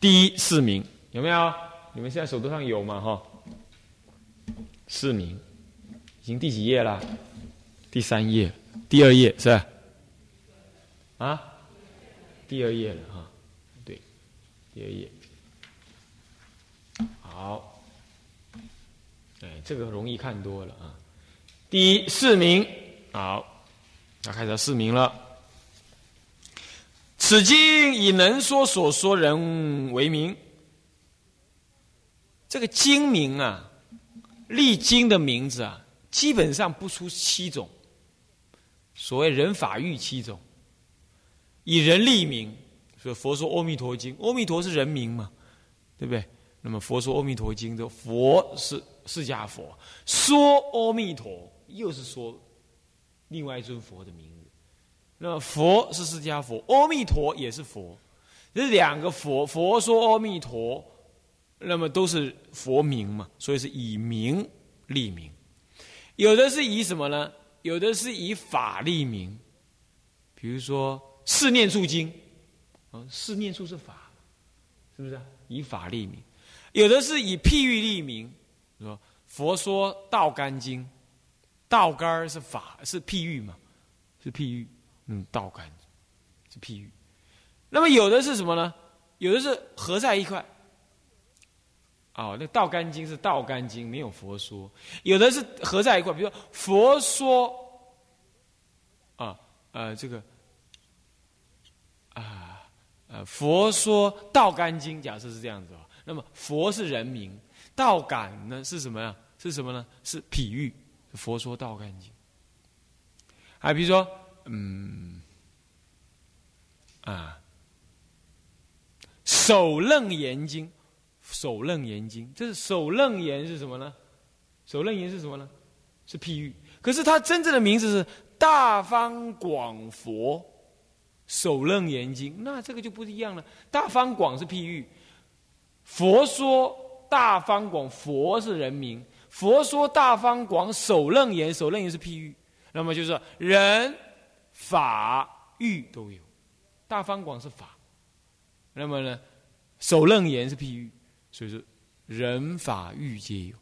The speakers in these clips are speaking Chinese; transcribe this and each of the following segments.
第一市民有没有？你们现在手头上有吗？哈，市民已经第几页了？第三页，第二页是吧？啊，第二页了哈，对，第二页。好，哎，这个容易看多了啊。第一市民，好，那开始市民了。 此经以能说所说人为名，这个经名啊，历经的名字啊，基本上不出七种。所谓人法欲七种，以人立名，所以佛说《阿弥陀经》，阿弥陀是人名嘛，对不对？那么佛说《阿弥陀经》的佛是释迦佛，说阿弥陀又是说另外一尊佛的名字。 那佛是释迦佛，阿弥陀也是佛，这两个佛，佛说阿弥陀，那么都是佛名嘛，所以是以名立名。有的是以什么呢？有的是以法立名，比如说四念处经，啊，四念处是法，是不是、啊？以法立名。有的是以譬喻立名，说佛说道干经，道干是法，是譬喻嘛，是譬喻。 道干是譬喻，那么有的是什么呢？有的是合在一块。哦，那道干经是道干经，没有佛说；有的是合在一块，比如说佛说，啊，这个，啊，佛说道干经，假设是这样子吧。那么佛是人名，道干呢是什么呀？是什么呢？是譬喻，佛说道干经。还比如说。 首楞严经，首楞严经，这是首楞严是什么呢？首楞严是什么呢？是譬喻。可是它真正的名字是大方广佛首楞严经，那这个就不一样了。大方广是譬喻，佛说大方广，佛是人名，佛说大方广首楞严，首楞严是譬喻。那么就是人。 法欲都有，大方广是法，那么呢，首楞严是譬喻，所以说人法欲皆有。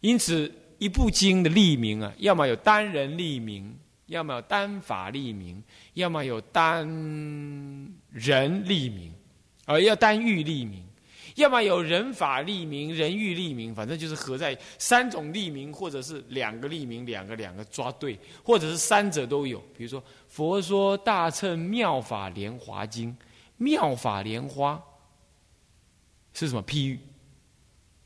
因此，一部经的立名啊，要么有单人立名，要么有单法立名，要么有单人立名，要单欲立名，要么有人法立名、人欲立名，反正就是合在三种立名，或者是两个立名，两个抓对，或者是三者都有，比如说。 佛说《大乘妙法莲华经》，妙法莲花是什么譬喻？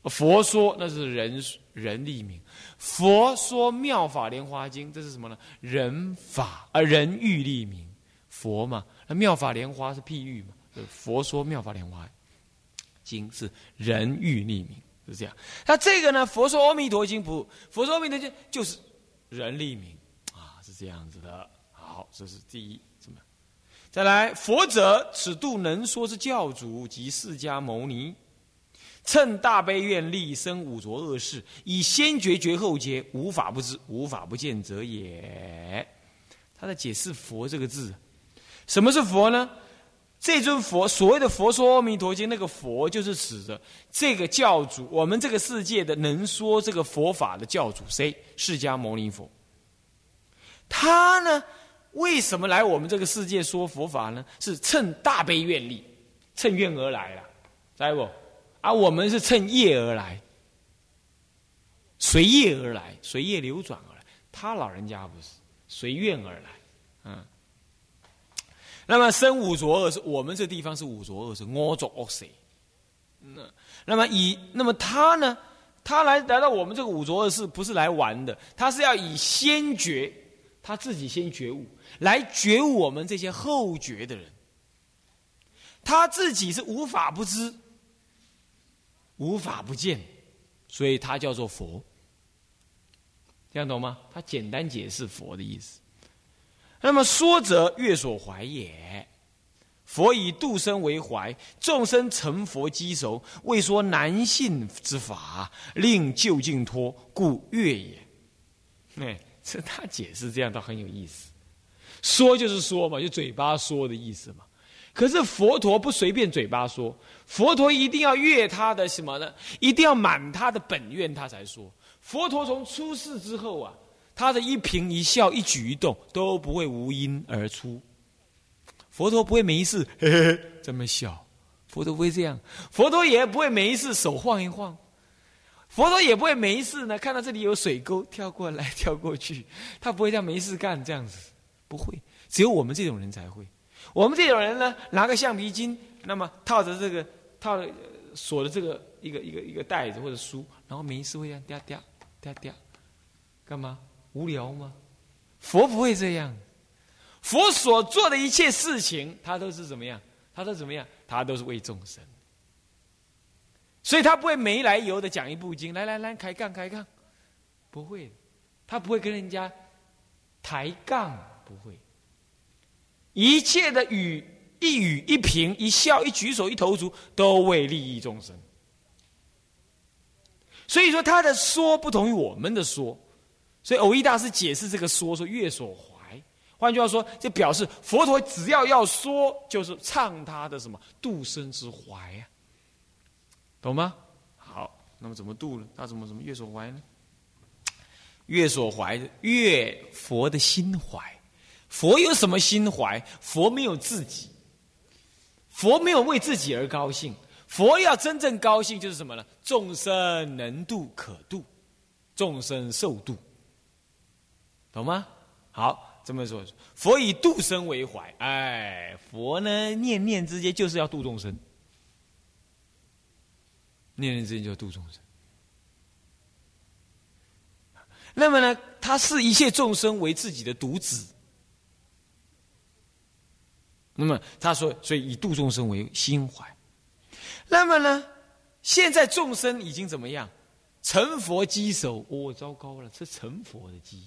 佛说那是人立名，佛说《妙法莲华经》这是什么呢？人法人欲立名，佛嘛，那妙法莲花是譬喻嘛？佛说《妙法莲华经》是人欲立名，是这样。那这个呢？佛说《阿弥陀经》不，佛说《阿弥陀经》就是人立名啊，是这样子的。 好，这是第一，怎么？再来，佛者，此度能说之教主及释迦牟尼，趁大悲愿力生五浊恶世，以先觉觉后觉，无法不知，无法不见者也。他在解释“佛”这个字，什么是佛呢？这尊佛，所谓的“佛说阿弥陀经”，那个“佛”就是指的这个教主，我们这个世界的能说这个佛法的教主，谁？释迦牟尼佛。他呢？ 为什么来我们这个世界说佛法呢？是趁大悲愿力，趁愿而来了，知不？而、我们是趁业而来，随业而来，随业流转而来。他老人家不是随愿而来，嗯。那么生五浊恶世，我们这地方是五浊恶世，恶浊恶世。那么他呢？他来到我们这个五浊恶世，不是来玩的，他是要以先觉。 他自己先觉悟，来觉悟我们这些后觉的人。他自己是无法不知，无法不见，所以他叫做佛。这样懂吗？他简单解释佛的意思。那么说者，越所怀也。佛以度生为怀，众生成佛机熟，未说难信之法，令就近脱，故越也。哎。 这他解释这样倒很有意思，说就是说嘛，就嘴巴说的意思嘛。可是佛陀不随便嘴巴说，佛陀一定要悦他的什么呢？一定要满他的本愿，他才说。佛陀从出世之后啊，他的一颦一笑、一举一动都不会无因而出。佛陀不会没事嘿嘿这么笑，佛陀不会这样，佛陀也不会没事手晃一晃，佛陀也不会没事呢看到这里有水沟跳过来跳过去，他不会这样没事干这样子，不会。只有我们这种人才会。我们这种人呢，拿个橡皮筋，那么套着这个套着锁着这个一个袋子或者书，然后没事会这样嗲嗲嗲嗲，干嘛？无聊吗？佛不会这样。佛所做的一切事情，他都是怎么样？他都怎么样？他都是为众生。所以他不会没来由的讲一部经，来来来，开杠开杠，不会。他不会跟人家抬杠，不会。一切的语一颦一笑一举手一投足都为利益众生，所以说他的说不同于我们的说，所以偶益大师解释这个说说月所怀，换句话说，这表示佛陀只要说，就是唱他的什么度生之怀呀、啊，懂吗？好，那么怎么度呢？他怎么月所怀呢？月所怀，月佛的心怀。佛有什么心怀？佛没有自己，佛没有为自己而高兴。佛要真正高兴就是什么呢？众生能度可度，众生受度，懂吗？好，这么说，佛以度生为怀。哎，佛呢，念念之间就是要度众生，念念之间就要度众生。那么呢，他视一切众生为自己的独子。那么他说，所以以度众生为心怀。那么呢，现在众生已经怎么样？成佛鸡手，哦，糟糕了，是成佛的鸡，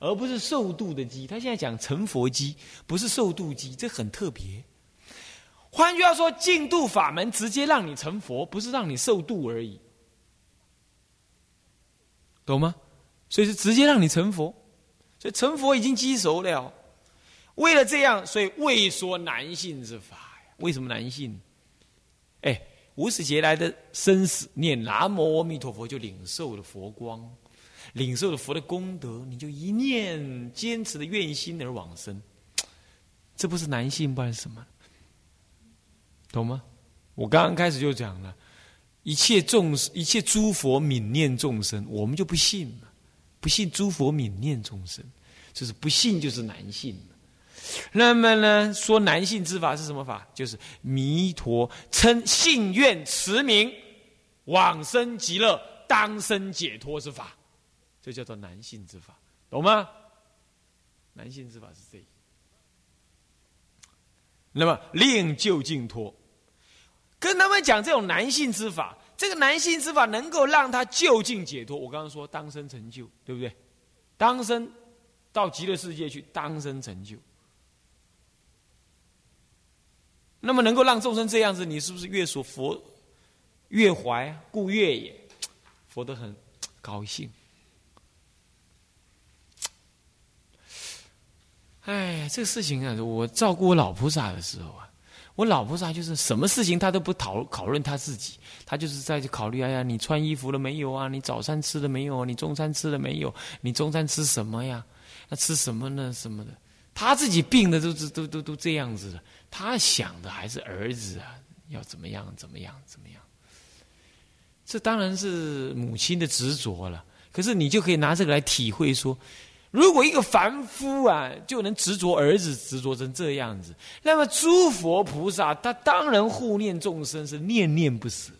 而不是受度的鸡。他现在讲成佛鸡，不是受度鸡，这很特别。换句话说，净度法门直接让你成佛，不是让你受度而已，懂吗？所以是直接让你成佛，所以成佛已经鸡手了。为了这样，所以未说难信之法呀。为什么难信？哎，无始劫来的生死念南无阿弥陀佛，就领受了佛光，领受了佛的功德，你就一念坚持的愿心而往生，这不是难信，不然是什么？懂吗？我刚刚开始就讲了，一切诸佛泯念众生，我们就不信嘛，不信诸佛泯念众生，就是不信，就是难信。那么呢，说难信之法是什么法？就是弥陀称信愿持名往生极乐当生解脱之法，这叫做难信之法，懂吗？难信之法是这一。那么令就近脱，跟他们讲这种难信之法，这个难信之法能够让他就近解脱。我刚刚说当生成就，对不对？当生到极乐世界去，当生成就。那么能够让众生这样子，你是不是越说佛越怀啊？故越也，佛都很高兴。哎，这个事情啊，我照顾我老菩萨的时候啊，我老菩萨就是什么事情他都不讨论他自己，他就是在考虑，哎呀，你穿衣服了没有啊？你早餐吃了没有？你中餐吃了没有？你中餐吃什么呀？那吃什么呢？什么的。他自己病的都这样子了，他想的还是儿子啊，要怎么样怎么样怎么样。这当然是母亲的执着了。可是你就可以拿这个来体会说，如果一个凡夫啊就能执着儿子，执着成这样子，那么诸佛菩萨他当然护念众生是念念不舍。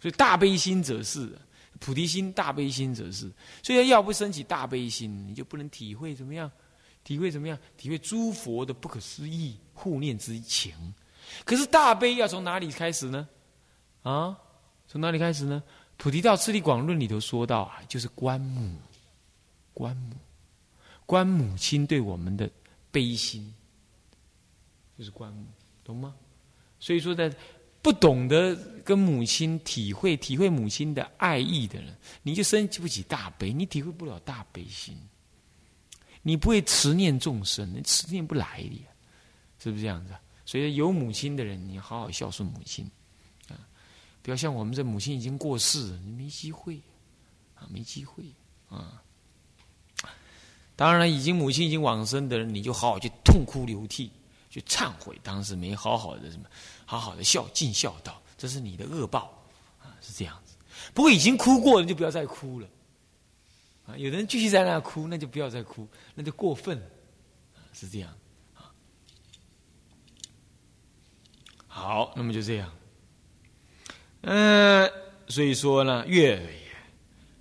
所以大悲心者是。菩提心、大悲心则是，所以要不升起大悲心，你就不能体会怎么样？体会怎么样？体会诸佛的不可思议护念之情。可是大悲要从哪里开始呢？啊，从哪里开始呢？《菩提道次第广论》里头说到啊，就是观母亲对我们的悲心，就是观母，懂吗？所以说在。不懂得跟母亲体会母亲的爱意的人，你就生不起大悲，你体会不了大悲心，你不会持念众生，你持念不来的，是不是这样子啊？所以有母亲的人，你好好孝顺母亲啊，不要像我们这母亲已经过世了，你没机会啊，没机会啊。当然了，已经母亲已经往生的人，你就好好去痛哭流涕，去忏悔当时没好好的什么，好好的孝尽孝道，这是你的恶报啊，是这样子。不过已经哭过了，就不要再哭了啊。有的人继续在那哭，那就不要再哭，那就过分了啊，是这样。好，那么就这样。所以说呢，月也。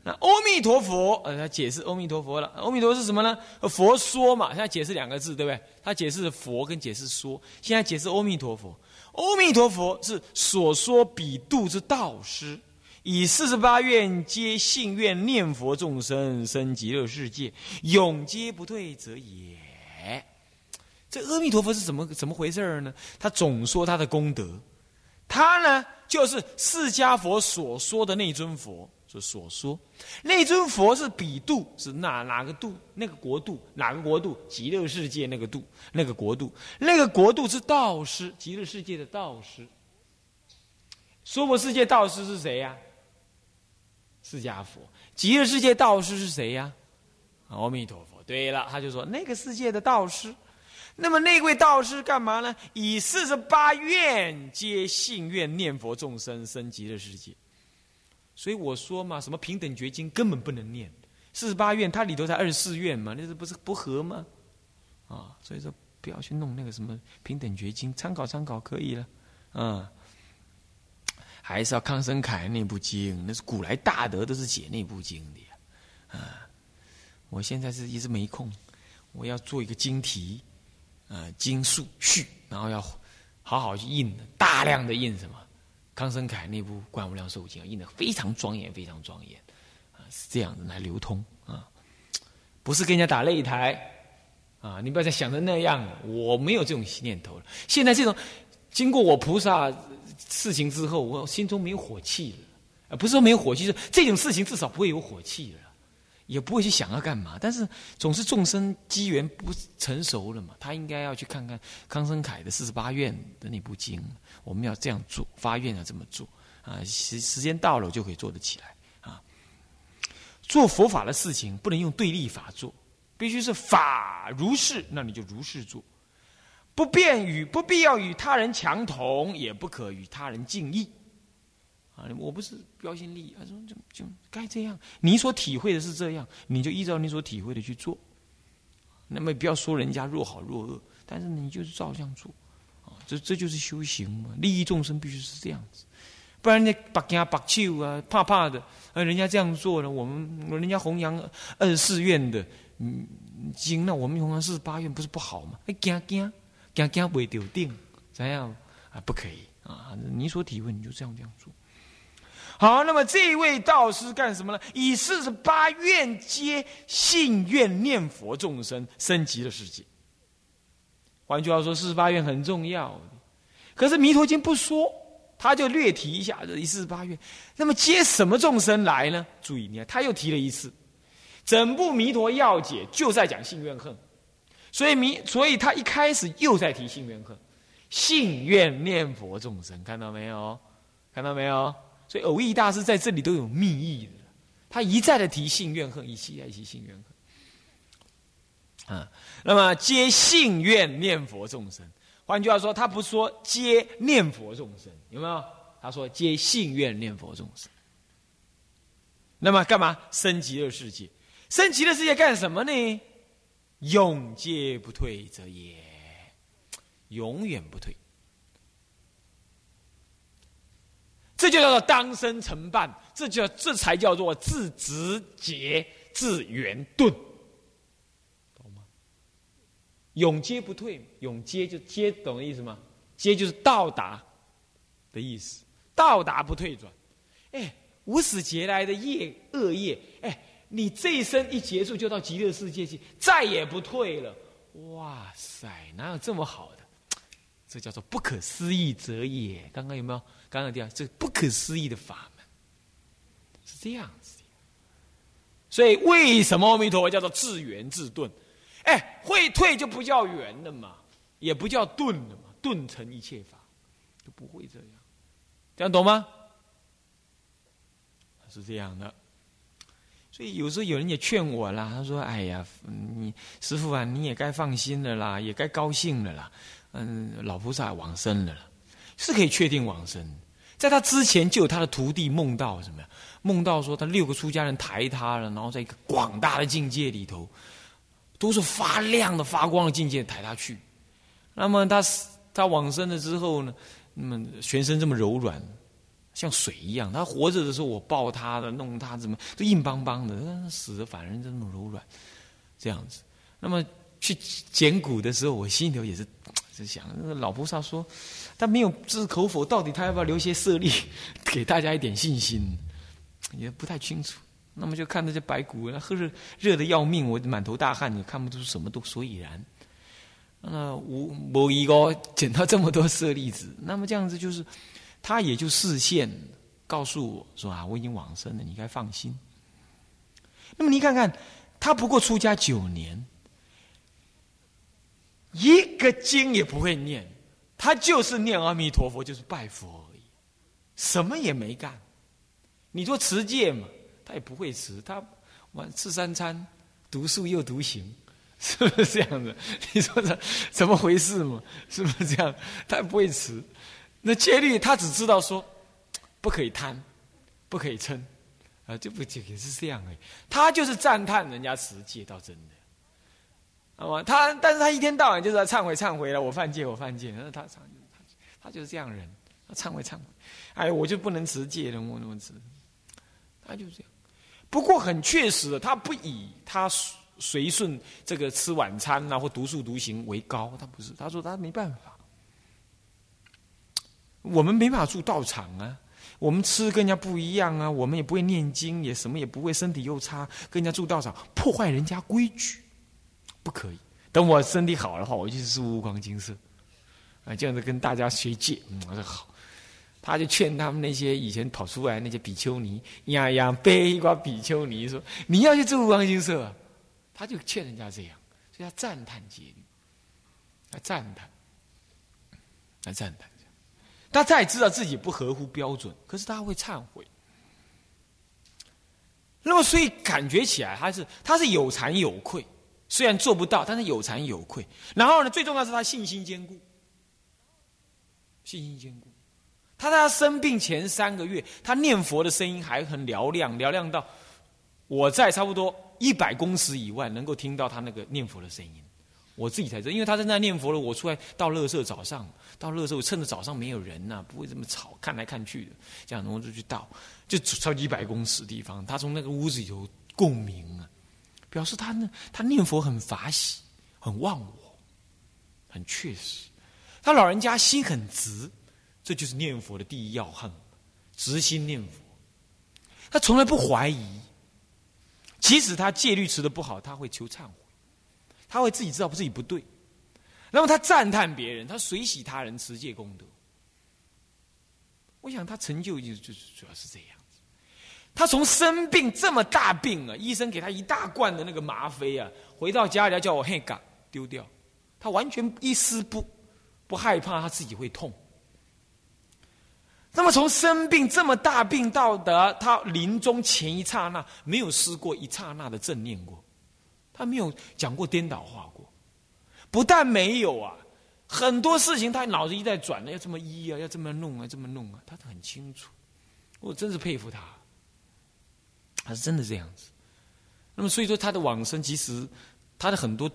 那阿弥陀佛，他解释阿弥陀佛了。阿弥陀是什么呢？佛说嘛，现在解释两个字，对不对？他解释佛跟解释说，现在解释阿弥陀佛。阿弥陀佛是所说彼度之道师，以48愿皆信愿念佛众生，生极乐世界，永皆不退者也。这阿弥陀佛是怎么回事呢？他总说他的功德，他呢就是释迦佛所说的那尊佛，就所说那尊佛是彼度，是哪个度，那个国度，哪个国度？极乐世界那个度，那个国度，那个国度是道师，极乐世界的道师。娑婆世界道师是谁呀？释迦佛。极乐世界道师是谁呀？阿弥陀佛。对了，他就说那个世界的道师。那么那位道师干嘛呢？以48愿皆信愿念佛众生，生极乐世界。所以我说嘛，什么平等觉经根本不能念，48愿它里头才24愿嘛，那不是不合吗？啊，所以说不要去弄那个什么平等觉经，参考参考可以了。啊，还是要康生凯那部经，那是古来大德都是解那部经的呀。啊，我现在是一直没空，我要做一个经题。经述序，然后要好好去印，大量的印什么康生凯那部《观无量寿经》，印的非常庄严，非常庄严啊，是这样子来流通啊，不是跟人家打擂台啊，你不要再想着那样了，我没有这种念头了。现在这种经过我菩萨事情之后，我心中没有火气了，不是说没有火气，是这种事情至少不会有火气了。也不会去想要干嘛，但是总是众生机缘不成熟了嘛，他应该要去看看康生凯的48愿的那部经，我们要这样做，发愿要这么做啊，时间到了我就可以做得起来啊。做佛法的事情不能用对立法做，必须是法如是，那你就如是做，不必要与他人强同，也不可与他人竞异。我不是标新立异，就该这样。你所体会的是这样，你就依照你所体会的去做。那么不要说人家若好若恶，但是你就是照这样做，啊，这就是修行嘛。利益众生必须是这样子，不然人家白牙白手啊，怕怕的。人家这样做了，人家弘扬24愿的经，那我们弘扬48愿不是不好吗？惊未丢定，怎样啊？不可以啊！你所体会你就这样做。好，那么这位道师干什么呢？以48愿皆信愿念佛众生，生极乐世界。换句话说，48愿很重要，可是《弥陀经》不说，他就略提一下这一48愿。那么接什么众生来呢？注意，你看他又提了一次，整部《弥陀要解》就在讲信愿恨，所以他一开始又在提信愿恨，信愿念佛众生，看到没有？看到没有？所以蕅益大师在这里都有密意的，他一再的提信愿恨，一再提信愿恨啊。那么皆信愿念佛众生，换句话说，他不说皆念佛众生，有没有？他说皆信愿念佛众生。那么干嘛？生极乐世界。生极乐世界干什么呢？永皆不退者也，永远不退。这就叫做当身成办，这才叫做自直觉自圆顿，懂吗？永接不退，永接就接，懂的意思吗？接就是到达的意思，到达不退转。哎，无始劫来的恶业，哎，你这一生一结束就到极乐世界去，再也不退了。哇塞，哪有这么好的？这叫做不可思议者也。刚刚有没有？刚刚第二，这不可思议的法门是这样子的。所以为什么阿弥陀佛叫做自圆自顿？哎，会退就不叫圆了嘛，也不叫顿了嘛，顿成一切法，就不会这样，这样懂吗？是这样的。所以有时候有人也劝我啦，他说：“哎呀，你师父啊，你也该放心了啦，也该高兴了啦，老菩萨往生了啦，是可以确定往生。在他之前就有他的徒弟梦到什么呀？梦到说他6个出家人抬他了，然后在一个广大的境界里头，都是发亮的、发光的境界抬他去。那么他往生了之后呢，那么全身这么柔软。”像水一样，他活着的时候我抱他的，弄他怎么都硬邦邦的，死的反而这么柔软，这样子。那么去捡骨的时候，我心里头也是在想，老菩萨说，他没有置口否，到底他要不要留些舍利，给大家一点信心，也不太清楚。那么就看到这白骨，那热的要命，我满头大汗，也看不出什么都所以然。那无疑哦，捡到这么多舍利子，那么这样子就是。他也就示现告诉我说啊，我已经往生了，你该放心。那么你看看，他不过出家9年，一个经也不会念，他就是念阿弥陀佛，就是拜佛而已，什么也没干。你说持戒嘛，他也不会持，他吃3餐，读书又读行。是不是这样子？你说这怎么回事嘛？是不是这样？他也不会持。那戒律他只知道说，不可以贪，不可以嗔，啊，这不也是这样哎。他就是赞叹人家持戒到真的，啊，但是他一天到晚就是在忏悔了，我犯戒，那他就是这样人，他忏悔，哎，我就不能持戒了，我怎么持？他就是这样。不过很确实的，他不以他随顺这个吃晚餐啊或读书读行为高，他不是，他说他没办法。我们没法住道场啊，我们吃跟人家不一样啊，我们也不会念经，也什么也不会，身体又差，跟人家住道场破坏人家规矩，不可以。等我身体好的话，我就去住无光精舍，啊，这样子跟大家学戒，我说好。他就劝他们那些以前跑出来那些比丘尼，呀背一挂比丘尼说你要去住无光精舍，啊，他就劝人家这样，所以他赞叹戒律，他赞叹。他也知道自己不合乎标准，可是他会忏悔。那么，所以感觉起来他是有惭有愧，虽然做不到，但是有惭有愧。然后呢，最重要是他信心坚固。他在他生病前3个月，他念佛的声音还很嘹亮到我在差不多100公尺以外能够听到他那个念佛的声音。我自己才知道，因为他在那念佛了，我出来到垃圾早上，我趁着早上没有人啊，不会这么吵，看来看去的，这样，然后就去到，就超级100公尺的地方，他从那个屋子里头共鸣啊，表示他念佛很法喜，很忘我，很确实，他老人家心很直，这就是念佛的第一要恨，直心念佛，他从来不怀疑，即使他戒律持得不好，他会求忏悔。他会自己知道自己不对，那么他赞叹别人，他随喜他人持戒功德。我想他成就就是主要是这样子。他从生病这么大病啊，医生给他一大罐的那个吗啡啊，回到家里叫我嘿嘎丢掉，他完全一丝不害怕他自己会痛。那么从生病这么大病到得他临终前一刹那，没有失过一刹那的正念过。他没有讲过颠倒话过，不但没有啊，很多事情他脑子一再转了，要这么医啊，要这么弄啊，他很清楚。我真是佩服他，他是真的这样子。那么所以说他的往生，其实他的很多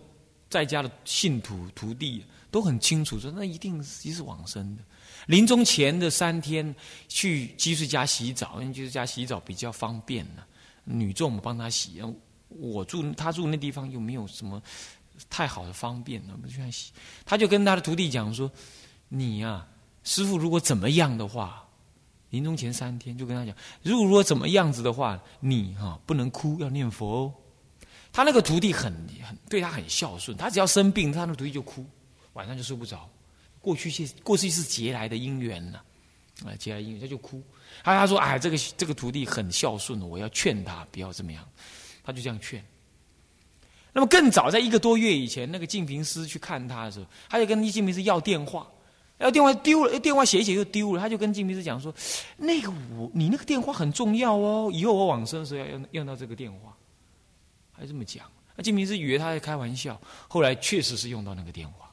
在家的信徒徒弟都很清楚，说那一定是往生的。临终前的3天去居士家洗澡，因为居士家洗澡比较方便呢，女众帮他洗。他住那地方又没有什么太好的方便，他就跟他的徒弟讲说，你啊，师父如果怎么样的话，临终前3天就跟他讲，如果怎么样子的话，你啊不能哭，要念佛哦。他那个徒弟很对他很孝顺，他只要生病，他那个徒弟就哭，晚上就睡不着。过去是劫来的因缘呐，啊，劫来因缘他就哭。他说哎，这个徒弟很孝顺，我要劝他不要这么样。他就这样劝，那么更早，在1个多月以前，那个净瓶师去看他的时候，他就跟净瓶师要电话，要电话丢了，电话写一写就丢了。他就跟净瓶师讲说：“那个你那个电话很重要哦，以后我往生的时候要用到这个电话。”还这么讲，那净瓶师以为他在开玩笑，后来确实是用到那个电话。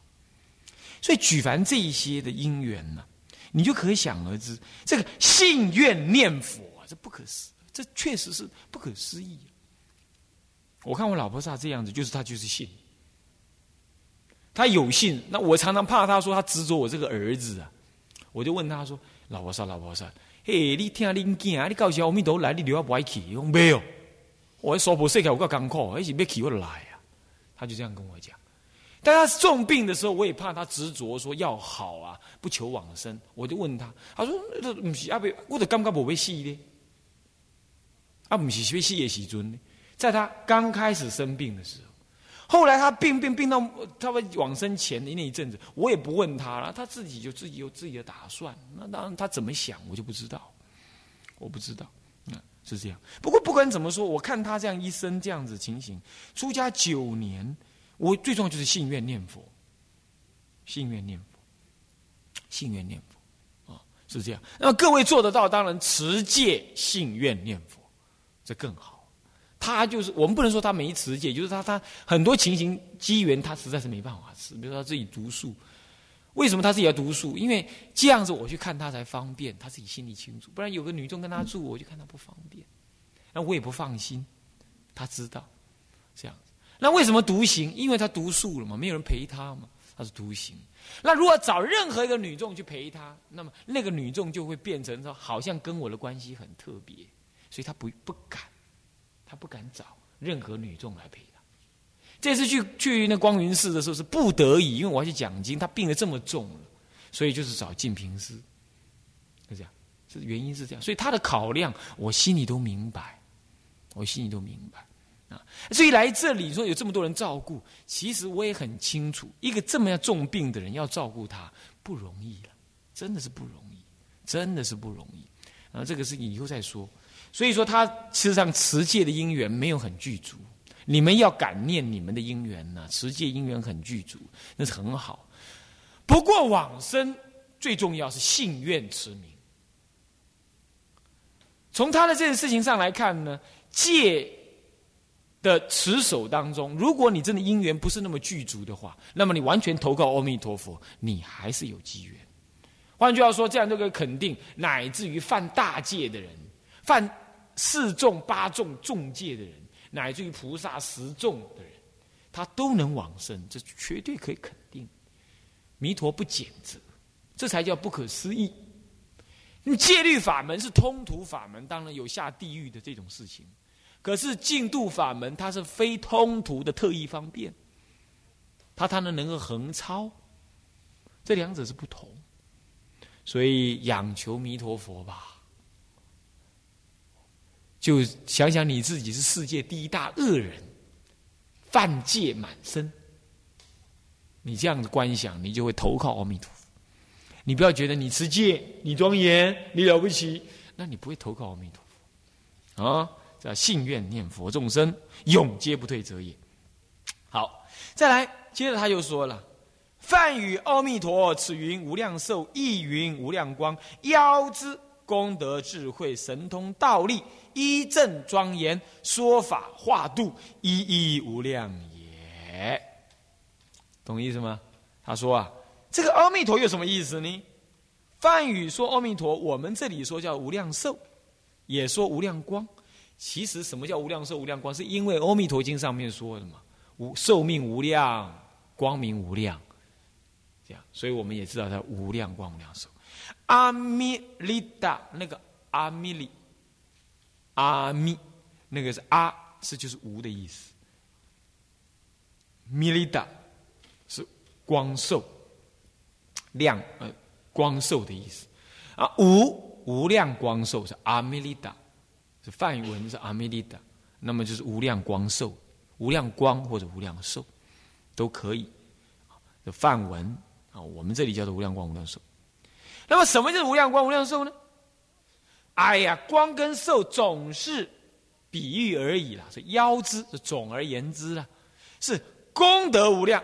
所以举凡这一些的因缘呢，你就可想而知，这个信愿念佛啊，这不可思，这确实是不可思议啊。我看我老菩萨这样子，就是他就是信，他有信。那我常常怕他说他执着我这个儿子啊，我就问他说：“老菩萨，老菩萨，嘿，你听恁囝，你到时候阿弥陀来，你留下不爱去？”我讲没有，我娑婆世界有够艰苦，还是别去我来啊。他就这样跟我讲。但他重病的时候，我也怕他执着说要好啊，不求往生。我就问他，他说：“这不是阿伯，我的感觉无被戏咧，啊不是被戏的时阵。”在他刚开始生病的时候，后来他病到他往生前的那一阵子，我也不问他了，他自己就自己有自己的打算。那当然他怎么想我就不知道，我不知道，是这样。不过不管怎么说，我看他这样一生这样子情形，出家9年，我最重要就是信愿念佛，信愿念佛，信愿念佛，是这样。那么各位做得到，当然持戒信愿念佛，这更好。他就是我们不能说他没持戒，就是他很多情形机缘他实在是没办法持，比如说他自己读书，为什么他自己要读书？因为这样子我去看他才方便，他自己心里清楚。不然有个女众跟他住，我就看他不方便，那我也不放心。他知道这样子，那为什么独行？因为他独宿了嘛，没有人陪他嘛，他是独行。那如果找任何一个女众去陪他，那么那个女众就会变成说，好像跟我的关系很特别，所以他不敢。他不敢找任何女众来陪他。这次去那光云寺的时候是不得已，因为我要去讲经，他病得这么重了，所以就是找净瓶师，是这样，是原因是这样。所以他的考量，我心里都明白，我心里都明白啊。所以来这里说有这么多人照顾，其实我也很清楚，一个这么样重病的人要照顾他不容易了，真的是不容易，真的是不容易。然后这个是以后再说。所以说他事实上持戒的因缘没有很具足，你们要感念你们的因缘呐，持戒因缘很具足，那是很好。不过往生最重要是信愿持名。从他的这件事情上来看呢，戒的持守当中，如果你真的因缘不是那么具足的话，那么你完全投靠阿弥陀佛，你还是有机缘。换句话说，这样就可以肯定，乃至于犯大戒的人，犯4重、8重重戒的人，乃至于菩萨10重的人，他都能往生，这绝对可以肯定。弥陀不减责，这才叫不可思议。你戒律法门是通途法门，当然有下地狱的这种事情，可是净土法门它是非通途的特异方便，它能够横超，这两者是不同。所以仰求弥陀佛吧，就想想你自己是世界第一大恶人，犯戒满身，你这样子观想，你就会投靠阿弥陀佛。你不要觉得你持戒你庄严你了不起，那你不会投靠阿弥陀佛啊！叫信愿念佛众生，永皆不退者也。好，再来接着他又说了，梵语阿弥陀，此云无量寿，亦云无量光，邀之功德智慧神通道力，依正庄严说法化度，一一无量也。懂意思吗？他说啊，这个阿弥陀有什么意思呢？梵语说阿弥陀，我们这里说叫无量寿，也说无量光。其实什么叫无量寿无量光，是因为阿弥陀经上面说的嘛，寿命无量，光明无量，这样，所以我们也知道它无量光无量寿。阿弥利达，那个阿弥利，阿弥那个是阿，是就是无的意思。弥利达是光寿亮，光寿的意思啊。无量光寿是阿弥利达，是梵语文是阿弥利达，那么就是无量光寿、无量光或者无量寿都可以。的梵文啊，我们这里叫做无量光无量寿。那么什么就是无量光无量寿呢？哎呀，光跟寿总是比喻而已啦，所以邀之，总而言之啦，是功德无量，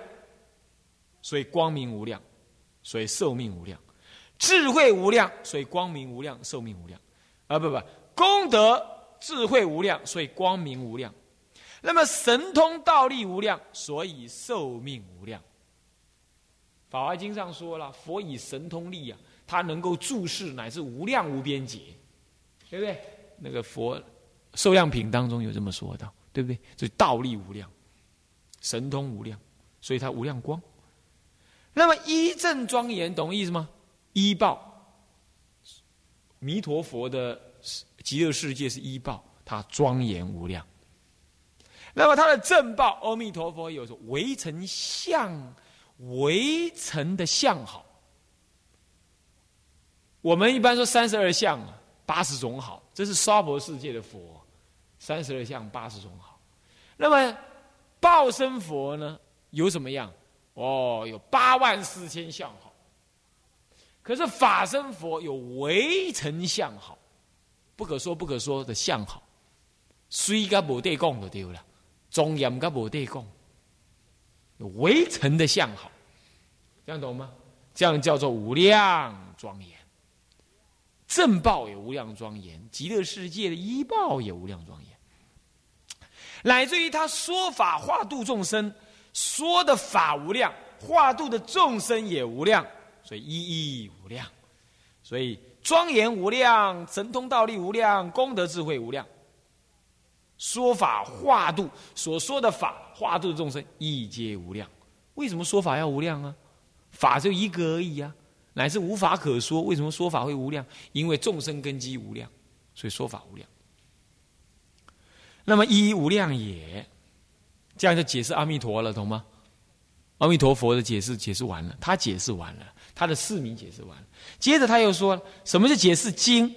所以光明无量，所以寿命无量；智慧无量，所以光明无量，寿命无量。功德智慧无量，所以光明无量。那么神通道力无量，所以寿命无量。法华经上说了，佛以神通力啊，他能够注视乃至无量无边劫，对不对？那个佛寿量品当中有这么说到，对不对？所以道力无量，神通无量，所以他无量光。那么依正庄严，懂意思吗？依报，弥陀佛的极乐世界是依报，他庄严无量。那么他的正报，阿弥陀佛有说唯成相，唯成的相好。我们一般说32相80种好，这是娑婆世界的佛，32相80种好。那么报身佛呢，有什么样？有84000相好。可是法身佛有唯成相好，不可说的相好，虽个无对讲就对了，庄严个无对讲，有唯成的相好，这样懂吗？这样叫做无量庄严。正报也无量庄严，极乐世界的依报也无量庄严，乃至于他说法化度众生，说的法无量，化度的众生也无量，所以一一无量。所以庄严无量，神通道力无量，功德智慧无量，说法化度，所说的法化度的众生一皆无量。为什么说法要无量啊？法就一个而已啊，乃至无法可说。为什么说法会无量？因为众生根基无量，所以说法无量。那么一无量也，这样就解释阿弥陀了，懂吗？阿弥陀佛的解释完了，他解释完了，他的释名解释完了。接着他又说，什么是解释经？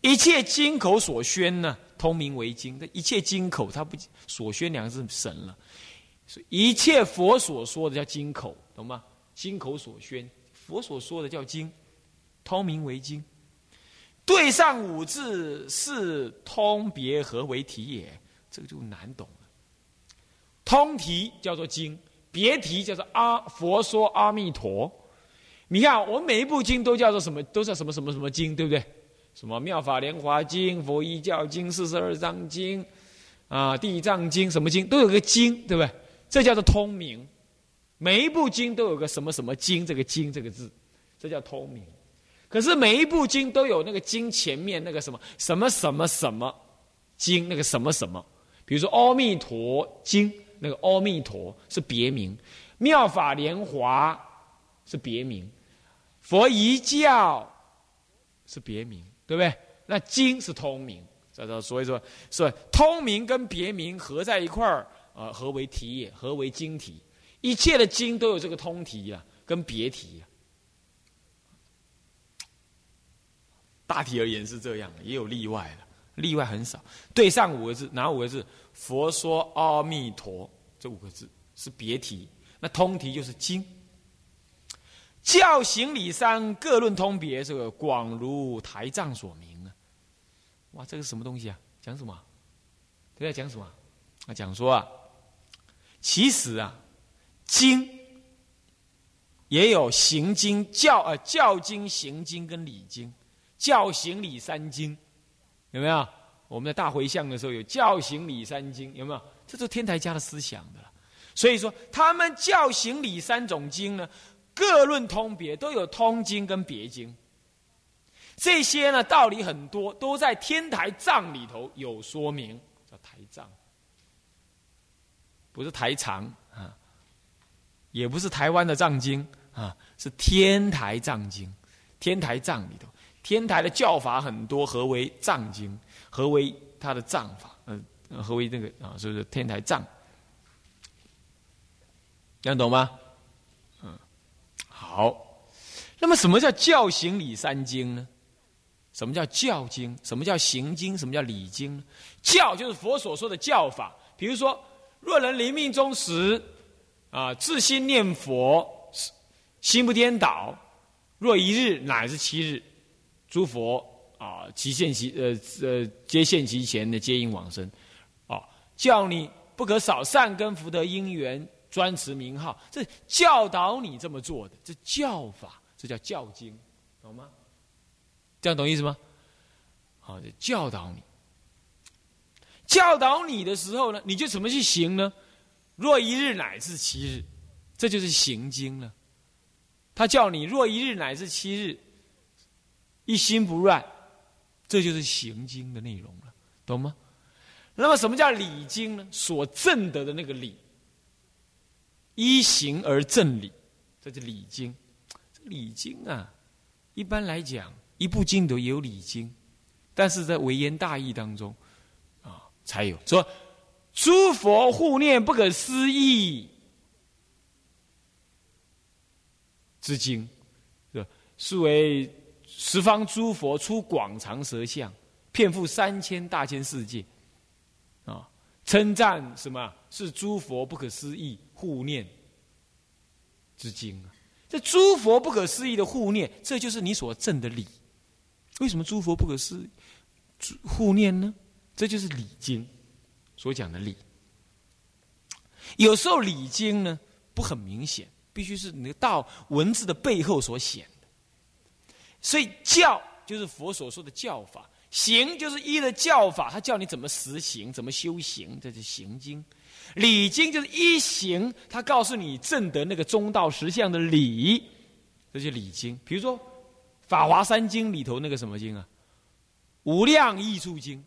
一切经口所宣呢，通名为经。这一切经口，他不所宣两个字神了，一切佛所说的叫经口，懂吗？经口所宣。佛所说的叫经，通名为经。对上五字是通别合为题也，这个就难懂了。通题叫做经，别题叫做佛说阿弥陀。你看我们每一部经都叫做什么？都叫什么经，对不对？什么妙法莲华经、佛依教经、42章经啊、地藏经，什么经都有个经，对不对？这叫做通名。每一部经都有个什么经，这个经这个字，这叫通名。可是每一部经都有那个经前面那个什么经，那个什么，比如说阿弥陀经，那个阿弥陀是别名，妙法莲华是别名，佛遗教是别名，对不对？那经是通名，所以说是通名跟别名合在一块儿，合为题也，合为经题。一切的经都有这个通题啊，跟别题啊。大体而言是这样，也有例外的，例外很少。对上五个字，哪五个字？佛说阿弥陀，这五个字是别题，那通题就是经。教行理三各论通别，这个广如台藏所明啊。哇，这个是什么东西啊？讲什么？对，讲什么？讲说啊，其实啊，经也有行经、教经、行经跟理经，教行理三经，有没有？我们在大回向的时候有教行理三经，有没有？这是天台家的思想的了。所以说，他们教行理3种经呢，各论通别，都有通经跟别经。这些呢道理很多，都在天台藏里头有说明，叫台藏，不是台藏啊。也不是台湾的藏经啊，是天台藏经。天台藏里头，天台的教法很多，何为藏经？何为他的藏法？何为那个啊？是不是天台藏？这样懂吗？嗯，好。那么什么叫教行理三经呢？什么叫教经？什么叫行经？什么叫理经呢？教就是佛所说的教法，比如说若人临命终时，自心念佛，心不颠倒，若一日乃至7日，诸佛期限期皆现其前的皆应往生，叫你不可少善根福德因缘，专持名号，这教导你这么做的，这教法，这叫教经，懂吗？这样懂意思吗？好，教导你。教导你的时候呢，你就怎么去行呢？若一日乃至七日，这就是行经了。他叫你若一日乃至七日，一心不乱，这就是行经的内容了，懂吗？那么什么叫理经呢？所证得的那个理。依行而正理，这是理经。这理经啊，一般来讲，一部经都有理经，但是在微言大义当中啊，才有说：诸佛护念不可思议之经，是吧？是为十方诸佛出广长舌相，遍覆3000大千世界，啊，称赞什么？是诸佛不可思议护念之经啊！这诸佛不可思议的护念，这就是你所证的理。为什么诸佛不可思议护念呢？这就是理经所讲的理。有时候理经呢不很明显，必须是你到文字的背后所显的。所以教就是佛所说的教法，行就是依的教法，他叫你怎么实行，怎么修行，这是行经。理经就是一行，他告诉你证得那个中道实相的理，这些理经。比如说《法华三经》里头那个什么经啊，《无量义处经》